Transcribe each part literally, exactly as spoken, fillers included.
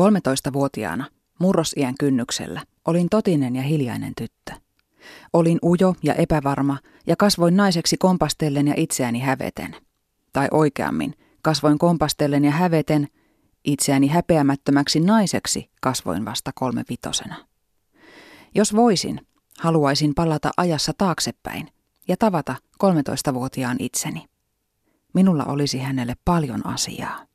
kolmetoistavuotiaana, murrosiän kynnyksellä, olin totinen ja hiljainen tyttö. Olin ujo ja epävarma ja kasvoin naiseksi kompastellen ja itseäni häveten. Tai oikeammin, kasvoin kompastellen ja häveten, itseäni häpeämättömäksi naiseksi kasvoin vasta kolmevitosena. Jos voisin, haluaisin palata ajassa taaksepäin ja tavata kolmetoistavuotiaan itseni. Minulla olisi hänelle paljon asiaa.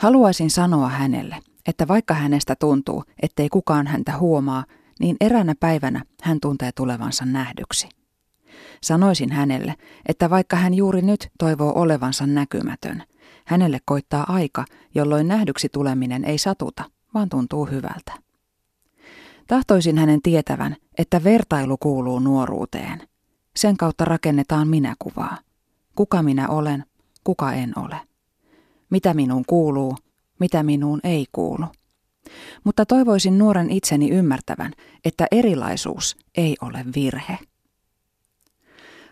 Haluaisin sanoa hänelle, että vaikka hänestä tuntuu, ettei kukaan häntä huomaa, niin eräänä päivänä hän tuntee tulevansa nähdyksi. Sanoisin hänelle, että vaikka hän juuri nyt toivoo olevansa näkymätön, hänelle koittaa aika, jolloin nähdyksi tuleminen ei satuta, vaan tuntuu hyvältä. Tahtoisin hänen tietävän, että vertailu kuuluu nuoruuteen. Sen kautta rakennetaan minäkuvaa. Kuka minä olen, kuka en ole. Mitä minuun kuuluu, mitä minuun ei kuulu. Mutta toivoisin nuoren itseni ymmärtävän, että erilaisuus ei ole virhe.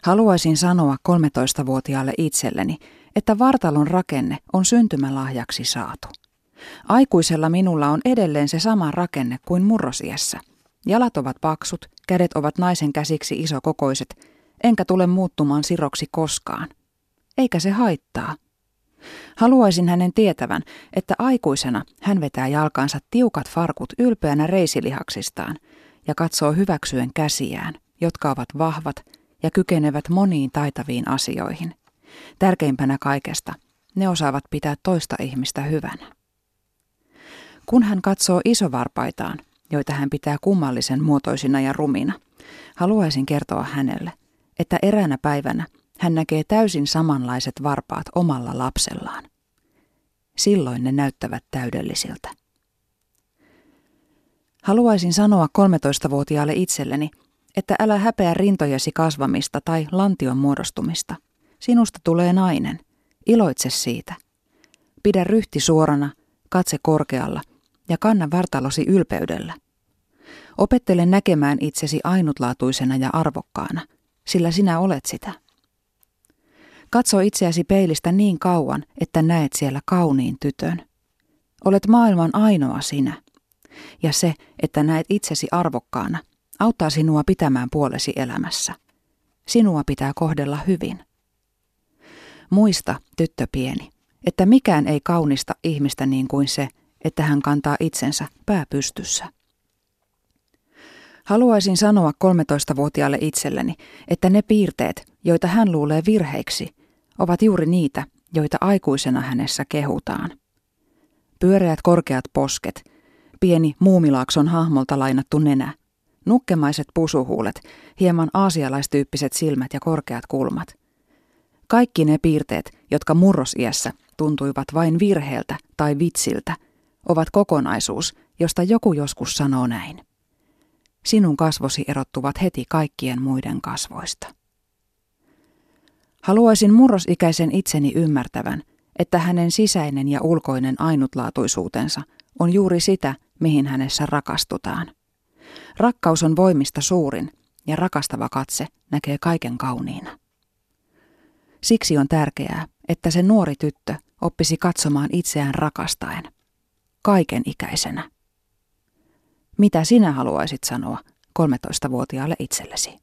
Haluaisin sanoa kolmetoistavuotiaalle itselleni, että vartalon rakenne on syntymälahjaksi saatu. Aikuisella minulla on edelleen se sama rakenne kuin murrosiässä. Jalat ovat paksut, kädet ovat naisen käsiksi isokokoiset, enkä tule muuttumaan siroksi koskaan. Eikä se haittaa. Haluaisin hänen tietävän, että aikuisena hän vetää jalkaansa tiukat farkut ylpeänä reisilihaksistaan ja katsoo hyväksyen käsiään, jotka ovat vahvat ja kykenevät moniin taitaviin asioihin. Tärkeimpänä kaikesta, ne osaavat pitää toista ihmistä hyvänä. Kun hän katsoo isovarpaitaan, joita hän pitää kummallisen muotoisina ja rumina, haluaisin kertoa hänelle, että eräänä päivänä hän näkee täysin samanlaiset varpaat omalla lapsellaan. Silloin ne näyttävät täydellisiltä. Haluaisin sanoa kolmetoistavuotiaalle itselleni, että älä häpeä rintojesi kasvamista tai lantion muodostumista. Sinusta tulee nainen. Iloitse siitä. Pidä ryhti suorana, katse korkealla ja kanna vartalosi ylpeydellä. Opettele näkemään itsesi ainutlaatuisena ja arvokkaana, sillä sinä olet sitä. Katso itseäsi peilistä niin kauan, että näet siellä kauniin tytön. Olet maailman ainoa sinä. Ja se, että näet itsesi arvokkaana, auttaa sinua pitämään puolesi elämässä. Sinua pitää kohdella hyvin. Muista, tyttö pieni, että mikään ei kaunista ihmistä niin kuin se, että hän kantaa itsensä pää pystyssä. Haluaisin sanoa kolmetoistavuotiaalle itselleni, että ne piirteet, joita hän luulee virheiksi, ovat juuri niitä, joita aikuisena hänessä kehutaan. Pyöreät korkeat posket, pieni Muumilaakson hahmolta lainattu nenä, nukkemaiset pusuhuulet, hieman aasialaistyyppiset silmät ja korkeat kulmat. Kaikki ne piirteet, jotka murrosiässä tuntuivat vain virheeltä tai vitsiltä, ovat kokonaisuus, josta joku joskus sanoo näin. Sinun kasvosi erottuvat heti kaikkien muiden kasvoista. Haluaisin murrosikäisen itseni ymmärtävän, että hänen sisäinen ja ulkoinen ainutlaatuisuutensa on juuri sitä, mihin hänessä rakastutaan. Rakkaus on voimista suurin ja rakastava katse näkee kaiken kauniina. Siksi on tärkeää, että se nuori tyttö oppisi katsomaan itseään rakastaen, kaiken ikäisenä. Mitä sinä haluaisit sanoa kolmetoistavuotiaalle itsellesi?